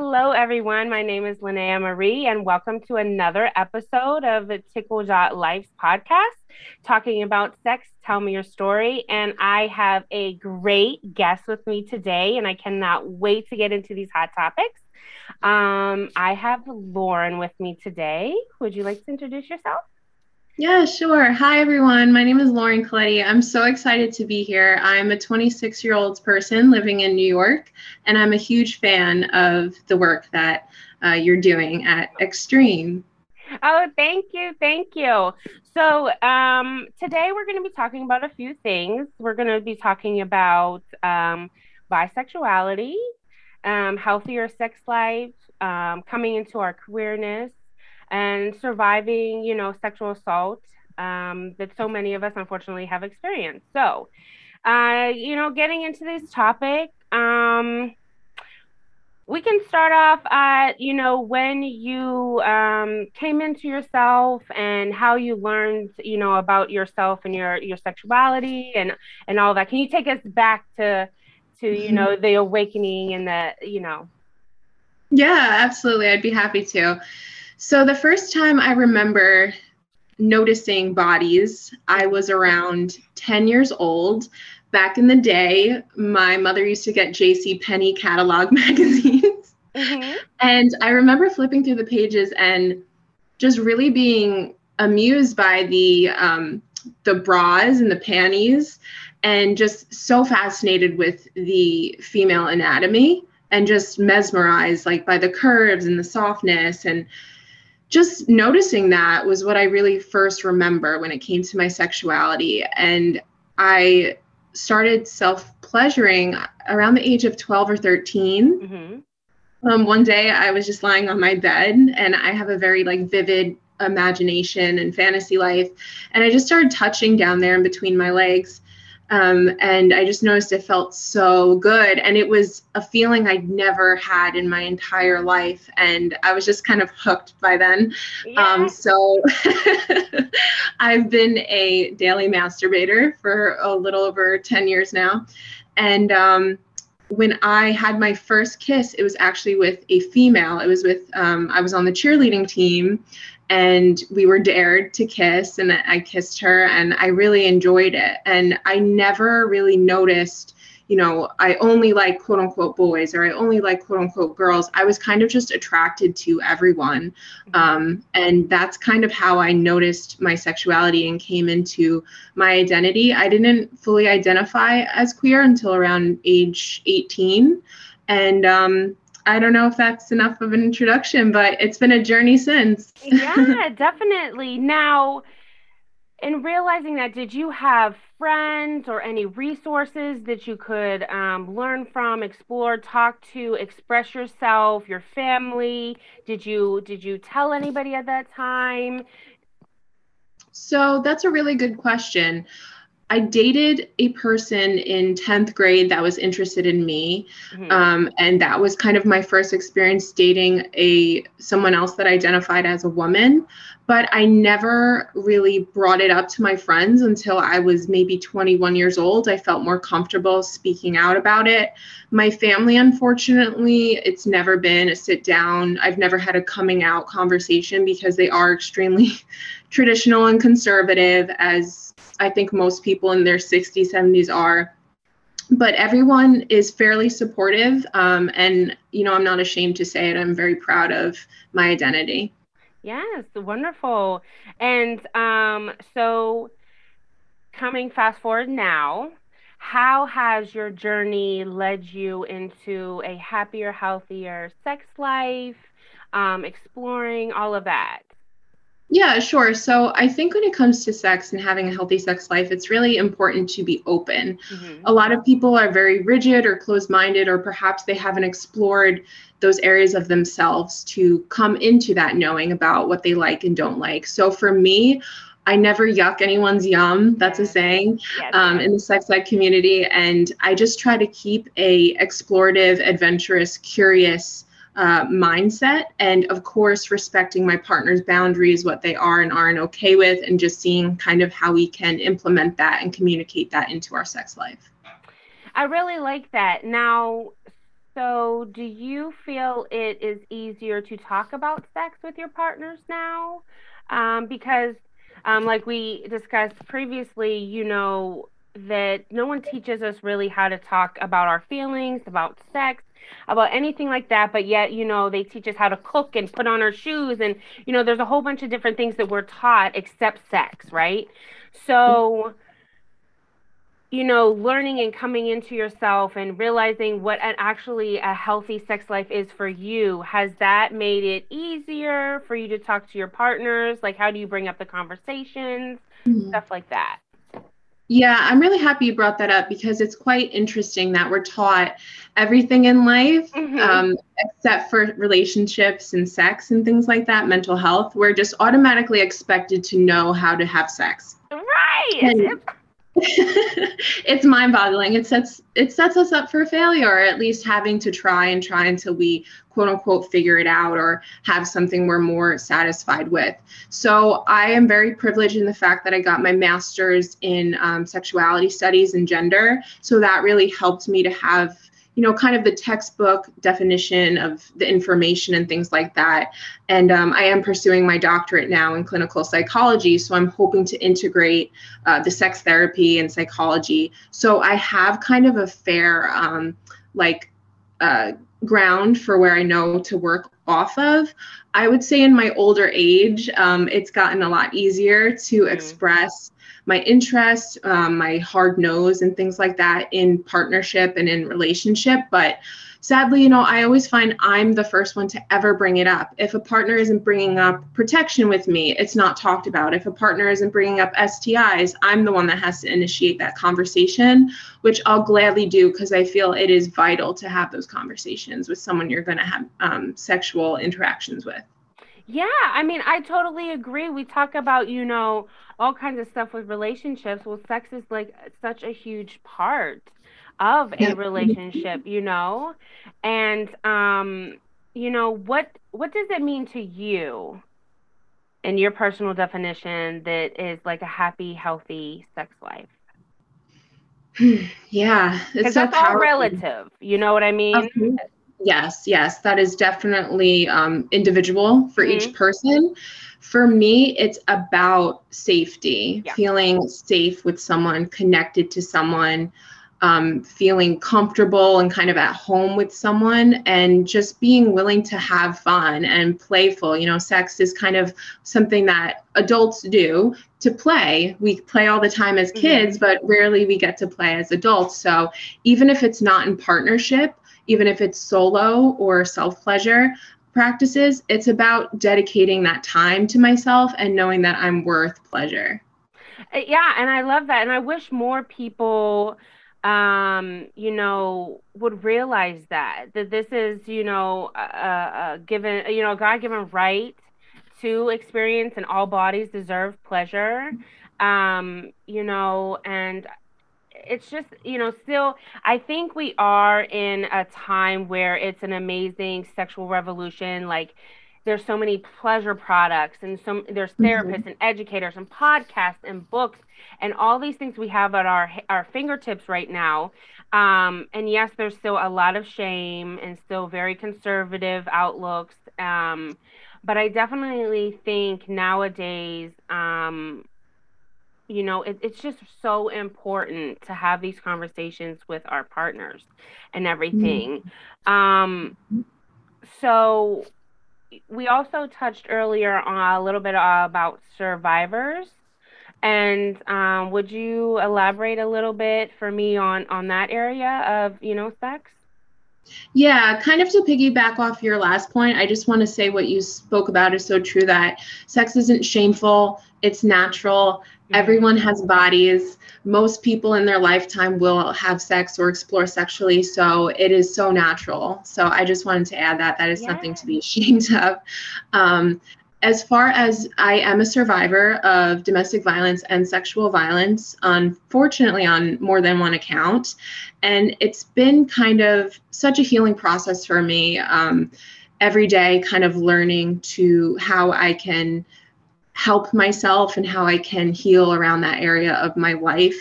Hello, everyone. My name is Linnea Marie, and welcome to another episode of the Tickle.Life podcast, talking about sex. Tell me your story. And I have a great guest with me today, and I cannot wait to get into these hot topics. I have Lauren with me today. Would you like to introduce yourself? Yeah, sure. Hi, everyone. My name is Lauren Coletti. I'm so excited to be here. I'm a 26-year-old person living in New York, and I'm a huge fan of the work that you're doing at Xtreme. Oh, thank you. Thank you. So today we're going to be talking about a few things. We're going to be talking about bisexuality, healthier sex life, coming into our queerness, and surviving, you know, sexual assault that so many of us, unfortunately, have experienced. So, you know, getting into this topic, we can start off at, you know, when you came into yourself and how you learned, you know, about yourself and your sexuality and all that. Can you take us back to you know, the awakening and the, you know? Yeah, absolutely. I'd be happy to. So the first time I remember noticing bodies, I was around 10 years old. Back in the day, my mother used to get J.C. Penney catalog magazines. And I remember flipping through the pages and just really being amused by the bras and the panties, and just so fascinated with the female anatomy, and just mesmerized like by the curves and the softness, and just noticing that was what I really first remember when it came to my sexuality. And I started self-pleasuring around the age of 12 or 13. One day I was just lying on my bed, and I have a very like vivid imagination and fantasy life. And I just started touching down there in between my legs. And I just noticed it felt so good. And it was a feeling I'd never had in my entire life. And I was just kind of hooked by then. Yeah. So I've been a daily masturbator for a little over 10 years now. And when I had my first kiss, it was actually with a female. It was with, I was on the cheerleading team, and we were dared to kiss, and I kissed her, and I really enjoyed it. And I never really noticed, you know, I only like quote unquote boys, or I only like quote unquote girls. I was kind of just attracted to everyone. And that's kind of how I noticed my sexuality and came into my identity. I didn't fully identify as queer until around age 18. And, I don't know if that's enough of an introduction, but it's been a journey since. Yeah, definitely. Now, in realizing that, did you have friends or any resources that you could learn from, explore, talk to, express yourself, your family? Did you tell anybody at that time? So that's a really good question. I dated a person in 10th grade that was interested in me. And that was kind of my first experience dating someone else that identified as a woman. But I never really brought it up to my friends until I was maybe 21 years old. I felt more comfortable speaking out about it. My family, unfortunately, it's never been a sit down. I've never had a coming out conversation because they are extremely traditional and conservative, as I think most people in their 60s, 70s are. But everyone is fairly supportive. And, you know, I'm not ashamed to say it. I'm very proud of my identity. Yes, wonderful. And so coming fast forward now, how has your journey led you into a happier, healthier sex life, exploring all of that? Yeah, sure. So I think when it comes to sex and having a healthy sex life, it's really important to be open. A lot of people are very rigid or closed-minded, or perhaps they haven't explored those areas of themselves to come into that knowing about what they like and don't like. So for me, I never yuck anyone's yum. That's a saying in the sex ed community. And I just try to keep a explorative, adventurous, curious mindset, and of course respecting my partner's boundaries, what they are and aren't okay with, and just seeing kind of how we can implement that and communicate that into our sex life. I really like that. Now, So do you feel it is easier to talk about sex with your partners now? Because like we discussed previously, you know, that no one teaches us really how to talk about our feelings, about sex, about anything like that. But yet, you know, they teach us how to cook and put on our shoes. And, you know, there's a whole bunch of different things that we're taught except sex, right? So, you know, learning and coming into yourself and realizing what actually a healthy sex life is for you, has that made it easier for you to talk to your partners? Like, how do you bring up the conversations, stuff like that? Yeah, I'm really happy you brought that up, because it's quite interesting that we're taught everything in life, except for relationships and sex and things like that, mental health. We're just automatically expected to know how to have sex. Right. And it's mind-boggling. It sets us up for failure, or at least having to try until we quote unquote figure it out or have something we're more satisfied with. So I am very privileged in the fact that I got my master's in sexuality studies and gender. So that really helped me to have, you know, kind of the textbook definition of the information and things like that. And I am pursuing my doctorate now in clinical psychology. So I'm hoping to integrate the sex therapy and psychology. So I have kind of a fair, ground for where I know to work off of. I would say in my older age, it's gotten a lot easier to express my interests, my hard nose and things like that in partnership and in relationship. But sadly, you know, I always find I'm the first one to ever bring it up. If a partner isn't bringing up protection with me, it's not talked about. If a partner isn't bringing up STIs, I'm the one that has to initiate that conversation, which I'll gladly do, because I feel it is vital to have those conversations with someone you're going to have sexual interactions with. Yeah, I mean, I totally agree. We talk about, you know, all kinds of stuff with relationships. Well, sex is like such a huge part of a relationship, you know? And, you know, what does it mean to you and your personal definition that is like a happy, healthy sex life? Yeah. Because that's all relative. You know what I mean? Yes. That is definitely individual for each person. For me, it's about safety, feeling safe with someone, connected to someone, feeling comfortable and kind of at home with someone, and just being willing to have fun and playful. You know, sex is kind of something that adults do to play. We play all the time as kids, but rarely we get to play as adults. So even if it's not in partnership, even if it's solo or self-pleasure practices, it's about dedicating that time to myself and knowing that I'm worth pleasure. Yeah, and I love that. And I wish more people, you know, would realize that this is, you know, given, you know, God-given right to experience, and all bodies deserve pleasure, you know, and it's just, you know, still, I think we are in a time where it's an amazing sexual revolution. Like, there's so many pleasure products, and so there's therapists and educators and podcasts and books and all these things we have at our fingertips right now. And yes, there's still a lot of shame and still very conservative outlooks. But I definitely think nowadays, you know, it's just so important to have these conversations with our partners and everything. So we also touched earlier on a little bit about survivors. And would you elaborate a little bit for me on that area of, you know, sex? Yeah, kind of to piggyback off your last point, I just want to say what you spoke about is so true, that sex isn't shameful, it's natural. Everyone has bodies. Most people in their lifetime will have sex or explore sexually, so it is so natural. So I just wanted to add that is nothing to be ashamed of. As far as, I am a survivor of domestic violence and sexual violence, unfortunately, on more than one account. And it's been kind of such a healing process for me, every day kind of learning to how I can help myself and how I can heal around that area of my life.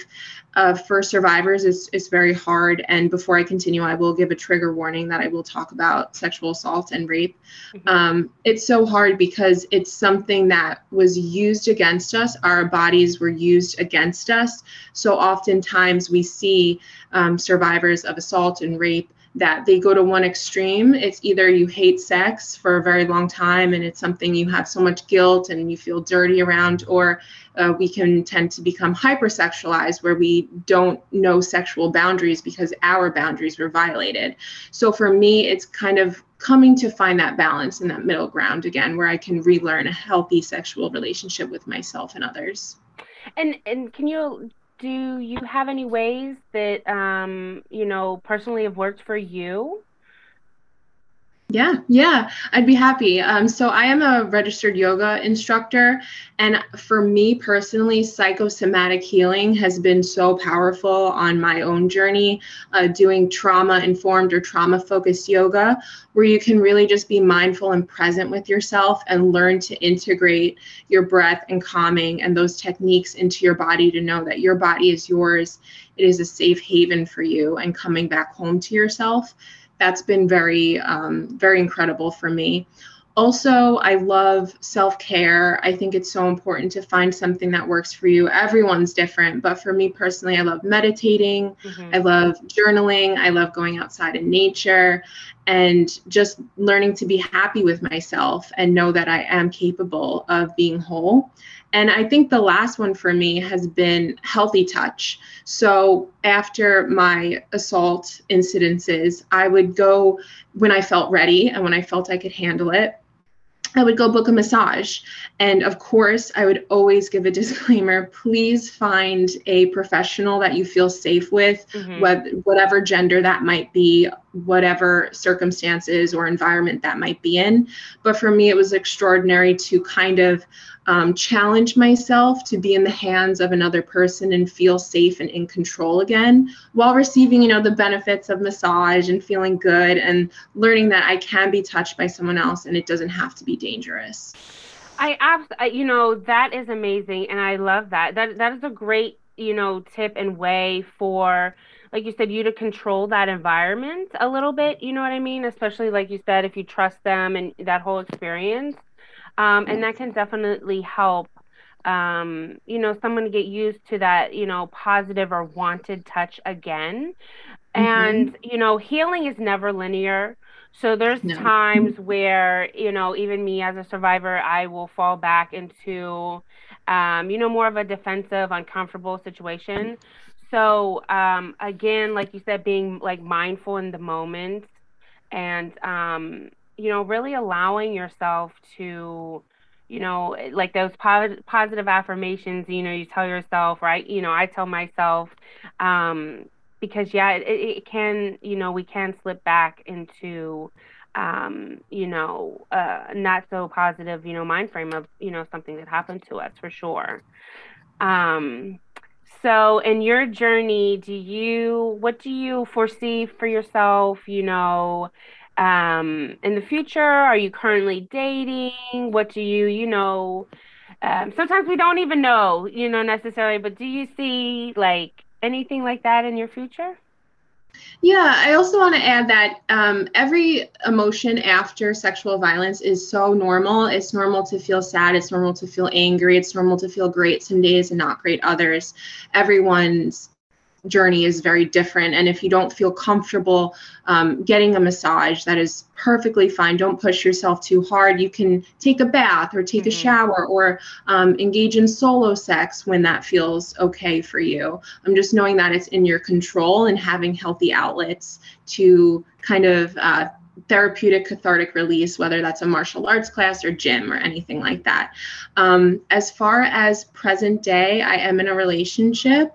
For survivors, it's very hard. And before I continue, I will give a trigger warning that I will talk about sexual assault and rape. Mm-hmm. It's so hard because it's something that was used against us. Our bodies were used against us. So oftentimes we see survivors of assault and rape that they go to one extreme. It's either you hate sex for a very long time and it's something you have so much guilt and you feel dirty around, or we can tend to become hypersexualized where we don't know sexual boundaries because our boundaries were violated. So for me, it's kind of coming to find that balance in that middle ground again, where I can relearn a healthy sexual relationship with myself and others. And can you... do you have any ways that, you know, personally have worked for you? Yeah, I'd be happy. So I am a registered yoga instructor. And for me personally, psychosomatic healing has been so powerful on my own journey, doing trauma-informed or trauma-focused yoga, where you can really just be mindful and present with yourself and learn to integrate your breath and calming and those techniques into your body to know that your body is yours. It is a safe haven for you, and coming back home to yourself. That's been very, very incredible for me. Also, I love self-care. I think it's so important to find something that works for you. Everyone's different, but for me personally, I love meditating. Mm-hmm. I love journaling. I love going outside in nature and just learning to be happy with myself and know that I am capable of being whole. And I think the last one for me has been healthy touch. So after my assault incidences, I would go, when I felt ready and when I felt I could handle it, I would go book a massage. And of course, I would always give a disclaimer, please find a professional that you feel safe with, mm-hmm. whatever gender that might be, whatever circumstances or environment that might be in. But for me, it was extraordinary to kind of challenge myself to be in the hands of another person and feel safe and in control again, while receiving, you know, the benefits of massage and feeling good and learning that I can be touched by someone else and it doesn't have to be dangerous. You know, that is amazing. And I love that. That is a great, you know, tip and way for, like you said, you to control that environment a little bit. You know what I mean? Especially, like you said, if you trust them and that whole experience. And that can definitely help, you know, someone get used to that, you know, positive or wanted touch again. Mm-hmm. And, you know, healing is never linear. So there's times where, you know, even me as a survivor, I will fall back into, you know, more of a defensive, uncomfortable situation. So, again, like you said, being like mindful in the moment and, you know, really allowing yourself to, you know, like those positive affirmations, you know, you tell yourself, right? You know, I tell myself, because yeah, it can, you know, we can slip back into, you know, not so positive, you know, mind frame of, you know, something that happened to us for sure. So in your journey, what do you foresee for yourself, you know, in the future? Are you currently dating? What do you know, sometimes we don't even know, you know, necessarily, but do you see like anything like that in your future? Yeah, I also want to add that every emotion after sexual violence is so normal. It's normal to feel sad. It's normal to feel angry. It's normal to feel great some days and not great others. Everyone's journey is very different. And if you don't feel comfortable getting a massage, that is perfectly fine. Don't push yourself too hard. You can take a bath or take a shower or engage in solo sex when that feels okay for you. I'm just knowing that it's in your control and having healthy outlets to kind of therapeutic cathartic release, whether that's a martial arts class or gym or anything like that. As far as present day, I am in a relationship,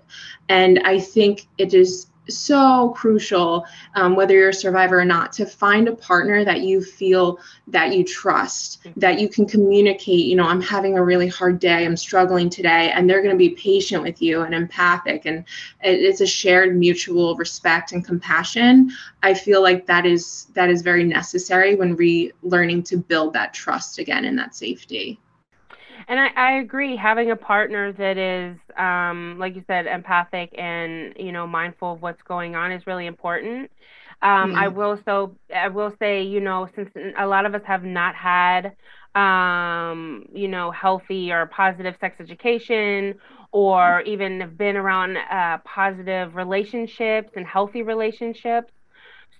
and I think it is so crucial, whether you're a survivor or not, to find a partner that you feel that you trust, that you can communicate, you know, I'm having a really hard day, I'm struggling today, and they're going to be patient with you and empathic, and it's a shared mutual respect and compassion. I feel like that is very necessary when relearning to build that trust again and that safety. And I agree, having a partner that is, like you said, empathic and, you know, mindful of what's going on is really important. I will say, you know, since a lot of us have not had, you know, healthy or positive sex education, or even have been around positive relationships and healthy relationships.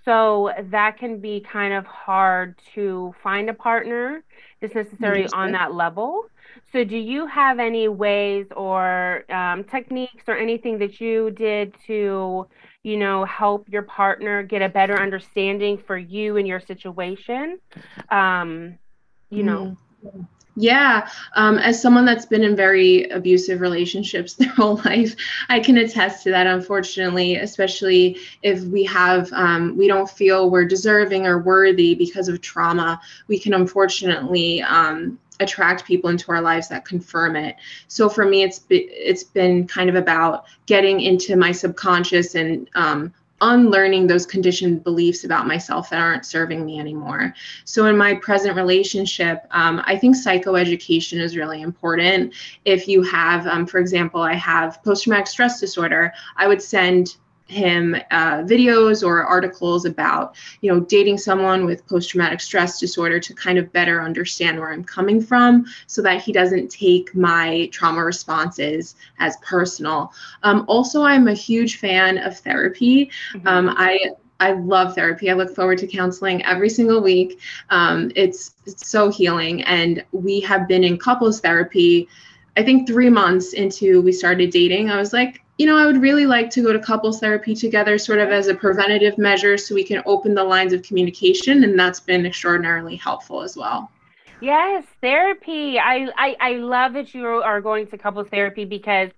So that can be kind of hard to find a partner that's necessarily on that level. So do you have any ways or techniques or anything that you did to, you know, help your partner get a better understanding for you and your situation? You know. Yeah. As someone that's been in very abusive relationships their whole life, I can attest to that, unfortunately, especially if we have, we don't feel we're deserving or worthy because of trauma. We can unfortunately attract people into our lives that confirm it. So for me, it's been kind of about getting into my subconscious and unlearning those conditioned beliefs about myself that aren't serving me anymore. So in my present relationship, I think psychoeducation is really important. If you have, for example, I have post-traumatic stress disorder, I would send him videos or articles about, you know, dating someone with post-traumatic stress disorder to kind of better understand where I'm coming from so that he doesn't take my trauma responses as personal. Also, I'm a huge fan of therapy. I love therapy. I look forward to counseling every single week. It's so healing. And we have been in couples therapy, I think 3 months into we started dating. I was like, you know, I would really like to go to couples therapy together sort of as a preventative measure so we can open the lines of communication. And that's been extraordinarily helpful as well. Yes, therapy. I love that you are going to couples therapy, because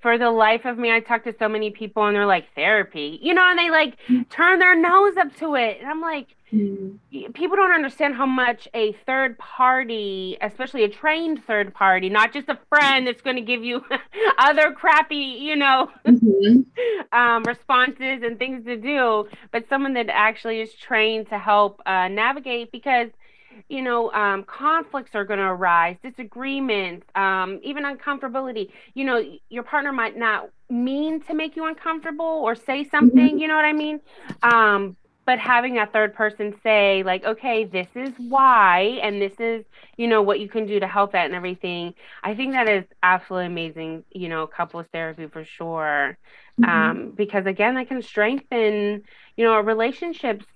for the life of me, I talk to so many people and they're like, therapy, you know, and they like turn their nose up to it. And I'm like, people don't understand how much a third party, especially a trained third party, not just a friend that's going to give you other crappy, you know, responses and things to do, but someone that actually is trained to help navigate, because you know, conflicts are going to arise, disagreements, even uncomfortability. You know, your partner might not mean to make you uncomfortable or say something, you know what I mean? But having that third person say like, okay, this is why, and this is, you know, what you can do to help that and everything. I think that is absolutely amazing, you know, couples therapy for sure. Because again, that can strengthen, you know, relationships.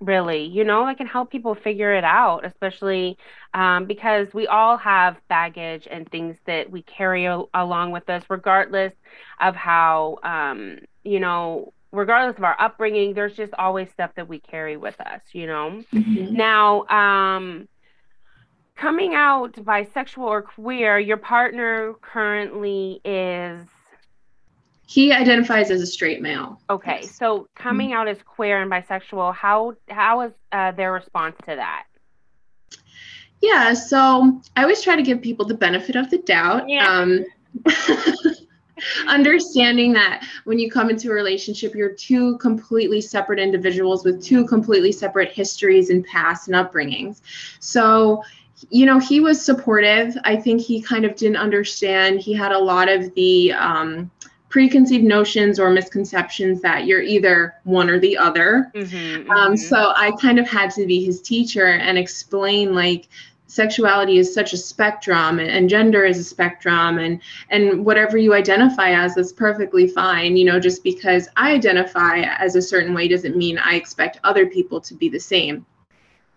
Really, you know, I can help people figure it out, especially because we all have baggage and things that we carry along with us, regardless of how, you know, regardless of our upbringing, there's just always stuff that we carry with us, you know. Now, coming out bisexual or queer, your partner currently is... He identifies as a straight male. Okay, yes. So coming out as queer and bisexual, how is their response to that? Yeah, so I always try to give people the benefit of the doubt. Yeah. Understanding that when you come into a relationship, you're two completely separate individuals with two completely separate histories and pasts and upbringings. So, you know, he was supportive. I think he kind of didn't understand. He had a lot of the... preconceived notions or misconceptions that you're either one or the other. So I kind of had to be his teacher and explain like sexuality is such a spectrum and gender is a spectrum, and whatever you identify as, that's perfectly fine. You know, just because I identify as a certain way doesn't mean I expect other people to be the same.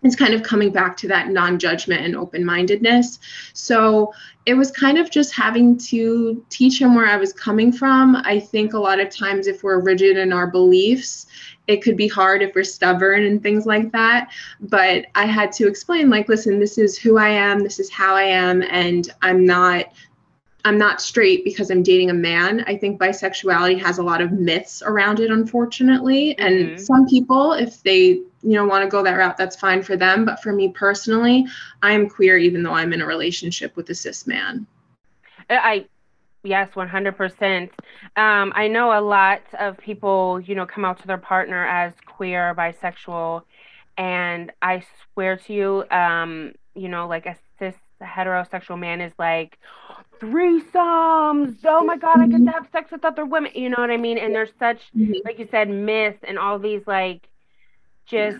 It's kind of coming back to that non-judgment and open-mindedness. So it was kind of just having to teach him where I was coming from. I think a lot of times if we're rigid in our beliefs, it could be hard if we're stubborn and things like that. But I had to explain, like, listen, this is who I am, this is how I am, and I'm not straight because I'm dating a man. I think bisexuality has a lot of myths around it, unfortunately. And some people, if they, you know, want to go that route, that's fine for them. But for me personally, I am queer, even though I'm in a relationship with a cis man. Yes, 100%. I know a lot of people, you know, come out to their partner as queer, bisexual. And I swear to you, you know, like a cis the heterosexual man is like, threesomes, oh my God, I get to have sex with other women. You know what I mean? And there's such, like you said, myths and all these like just,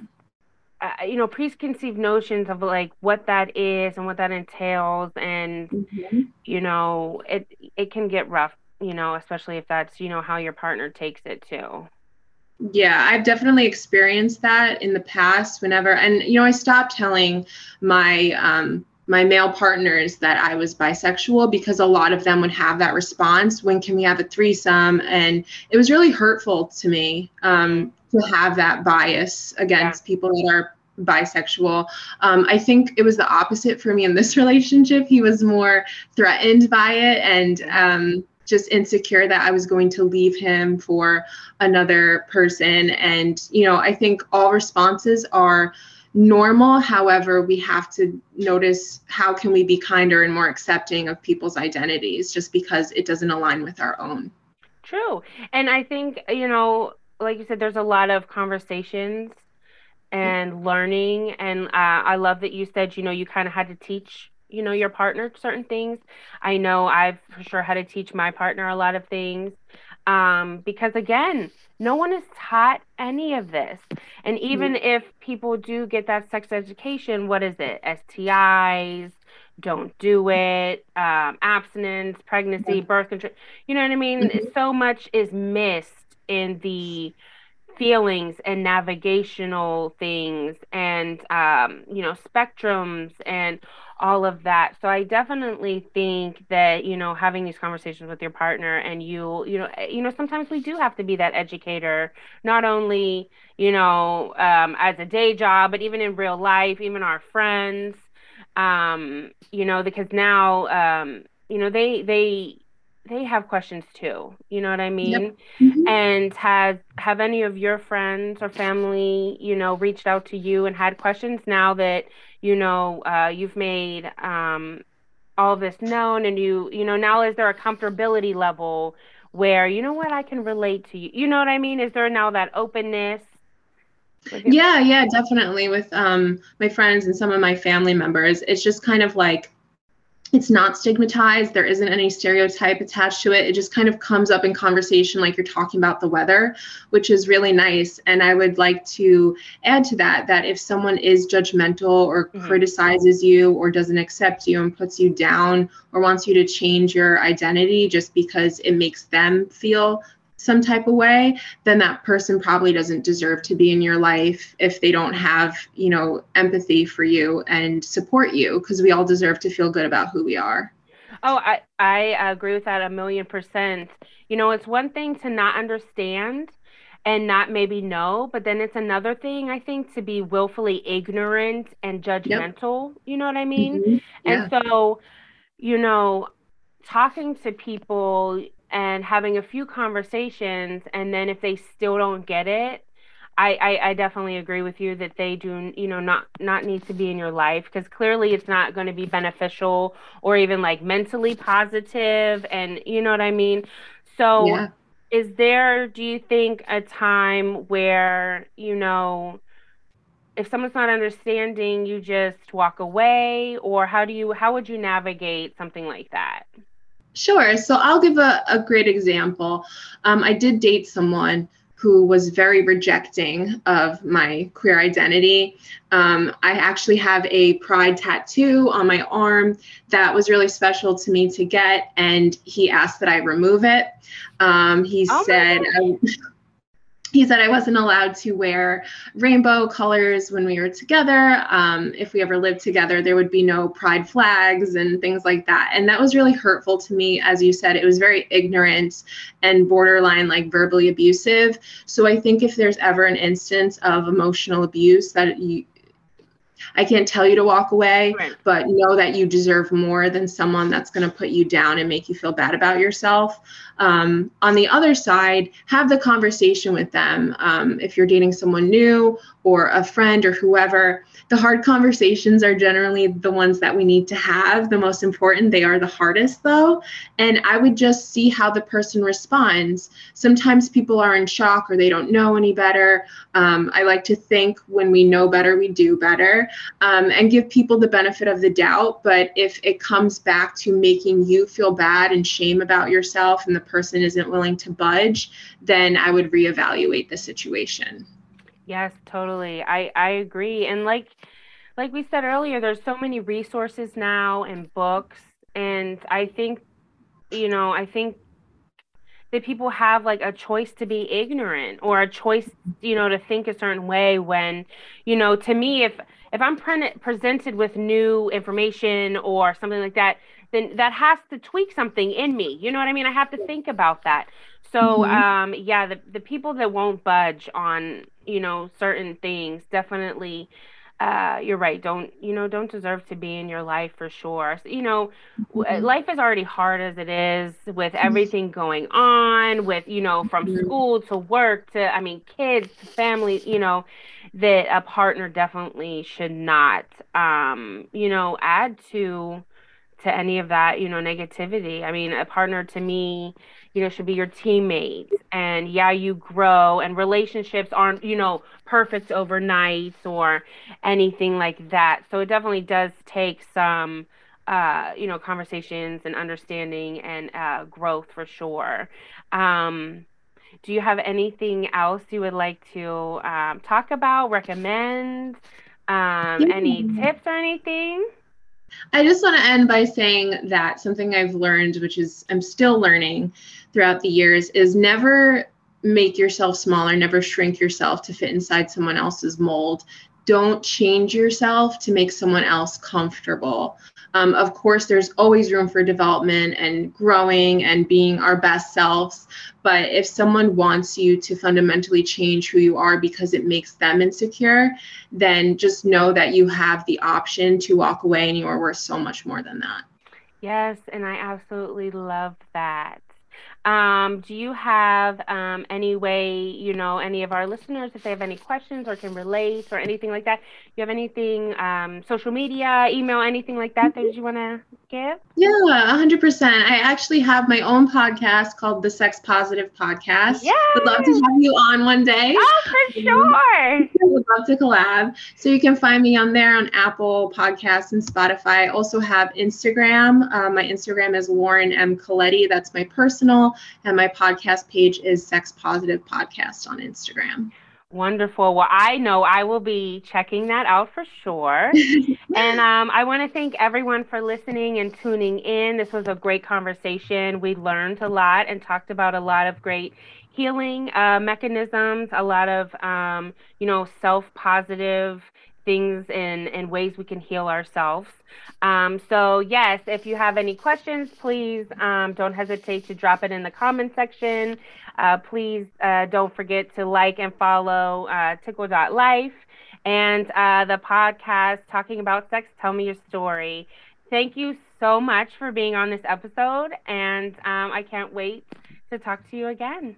you know, preconceived notions of like what that is and what that entails. And, you know, it can get rough, you know, especially if that's, you know, how your partner takes it too. Yeah, I've definitely experienced that in the past whenever, and, you know, I stopped telling my, my male partners that I was bisexual because a lot of them would have that response, when can we have a threesome? And it was really hurtful to me to have that bias against people that are bisexual. I think it was the opposite for me in this relationship. He was more threatened by it and just insecure that I was going to leave him for another person. And, you know, I think all responses are normal. However, we have to notice how can we be kinder and more accepting of people's identities just because it doesn't align with our own. True. And I think, you know, like you said, there's a lot of conversations and learning. And I love that you said, you know, you kind of had to teach, you know, your partner certain things. I know I've for sure had to teach my partner a lot of things because, again, no one is taught any of this. And even if people do get that sex education, what is it? STIs, don't do it, abstinence, pregnancy, birth control. You know what I mean? So much is missed in the feelings and navigational things and, you know, spectrums and all of that. So I definitely think that, you know, having these conversations with your partner and you know, sometimes we do have to be that educator, not only, you know, as a day job, but even in real life, even our friends, you know, because now, you know, they have questions too, you know what I mean? Yep. And have any of your friends or family, you know, reached out to you and had questions now that, you know, you've made all this known and you know, now is there a comfortability level where, you know what, I can relate to you, you know what I mean? Is there now that openness? Yeah, definitely with my friends and some of my family members, it's just kind of like, it's not stigmatized. There isn't any stereotype attached to it. It just kind of comes up in conversation like you're talking about the weather, which is really nice. And I would like to add to that if someone is judgmental or criticizes you or doesn't accept you and puts you down or wants you to change your identity just because it makes them feel some type of way, then that person probably doesn't deserve to be in your life if they don't have, you know, empathy for you and support you, because we all deserve to feel good about who we are. Oh, I agree with that 1,000,000%. You know, it's one thing to not understand and not maybe know, but then it's another thing, I think, to be willfully ignorant and judgmental. Yep. You know what I mean? And so, you know, talking to people and having a few conversations, and then if they still don't get it, I definitely agree with you that they do, you know, not need to be in your life, because clearly it's not going to be beneficial or even like mentally positive, and you know what I mean? So is there, do you think, a time where, you know, if someone's not understanding, you just walk away, or how would you navigate something like that? Sure. So I'll give a great example. I did date someone who was very rejecting of my queer identity. I actually have a pride tattoo on my arm that was really special to me to get, and he asked that I remove it. He said I wasn't allowed to wear rainbow colors when we were together. If we ever lived together, there would be no pride flags and things like that. And that was really hurtful to me. As you said, it was very ignorant and borderline, like verbally abusive. So I think if there's ever an instance of emotional abuse that I can't tell you to walk away, but know that you deserve more than someone that's going to put you down and make you feel bad about yourself. On the other side, have the conversation with them. If you're dating someone new or a friend or whoever, The hard conversations are generally the ones that we need to have, the most important. They are the hardest, though. And I would just see how the person responds. Sometimes people are in shock or they don't know any better. I like to think when we know better, we do better, and give people the benefit of the doubt. But if it comes back to making you feel bad and shame about yourself and the person isn't willing to budge, then I would reevaluate the situation. Yes, totally. I agree. And like we said earlier, there's so many resources now and books. And I think, you know, I think that people have like a choice to be ignorant or a choice, you know, to think a certain way when, you know, to me, if I'm presented with new information or something like that, then that has to tweak something in me. You know what I mean? I have to think about that. So, yeah, the people that won't budge on, you know, certain things, definitely, you're right. Don't deserve to be in your life for sure. So, you know, life is already hard as it is with everything going on with, you know, from school to work to, I mean, kids, to family, you know, that a partner definitely should not, you know, add to any of that, you know, negativity. I mean, a partner to me, you know, should be your teammate. And yeah, you grow, and relationships aren't, you know, perfect overnight or anything like that. So it definitely does take some, you know, conversations and understanding and growth for sure. Do you have anything else you would like to talk about, recommend, any tips or anything? I just want to end by saying that something I've learned, which is I'm still learning throughout the years, is never make yourself smaller, never shrink yourself to fit inside someone else's mold. Don't change yourself to make someone else comfortable. Of course, there's always room for development and growing and being our best selves. But if someone wants you to fundamentally change who you are because it makes them insecure, then just know that you have the option to walk away and you are worth so much more than that. Yes, and I absolutely love that. Do you have any way, you know, any of our listeners, if they have any questions or can relate or anything like that, you have anything, social media, email, anything like that that you want to give? Yeah, 100%. I actually have my own podcast called The Sex Positive Podcast. Yeah, would love to have you on one day. Oh, for sure. I would love to collab. So you can find me on there on Apple Podcasts and Spotify. I also have Instagram. My Instagram is Lauren M. Coletti. That's my personal. And my podcast page is Sex Positive Podcast on Instagram. Wonderful. Well, I know I will be checking that out for sure. And I want to thank everyone for listening and tuning in. This was a great conversation. We learned a lot and talked about a lot of great healing mechanisms, a lot of, you know, self-positive things and ways we can heal ourselves. So yes, if you have any questions, please don't hesitate to drop it in the comment section. Please don't forget to like and follow Tickle.Life and the podcast Talking About Sex, Tell Me Your Story. Thank you so much for being on this episode, and I can't wait to talk to you again.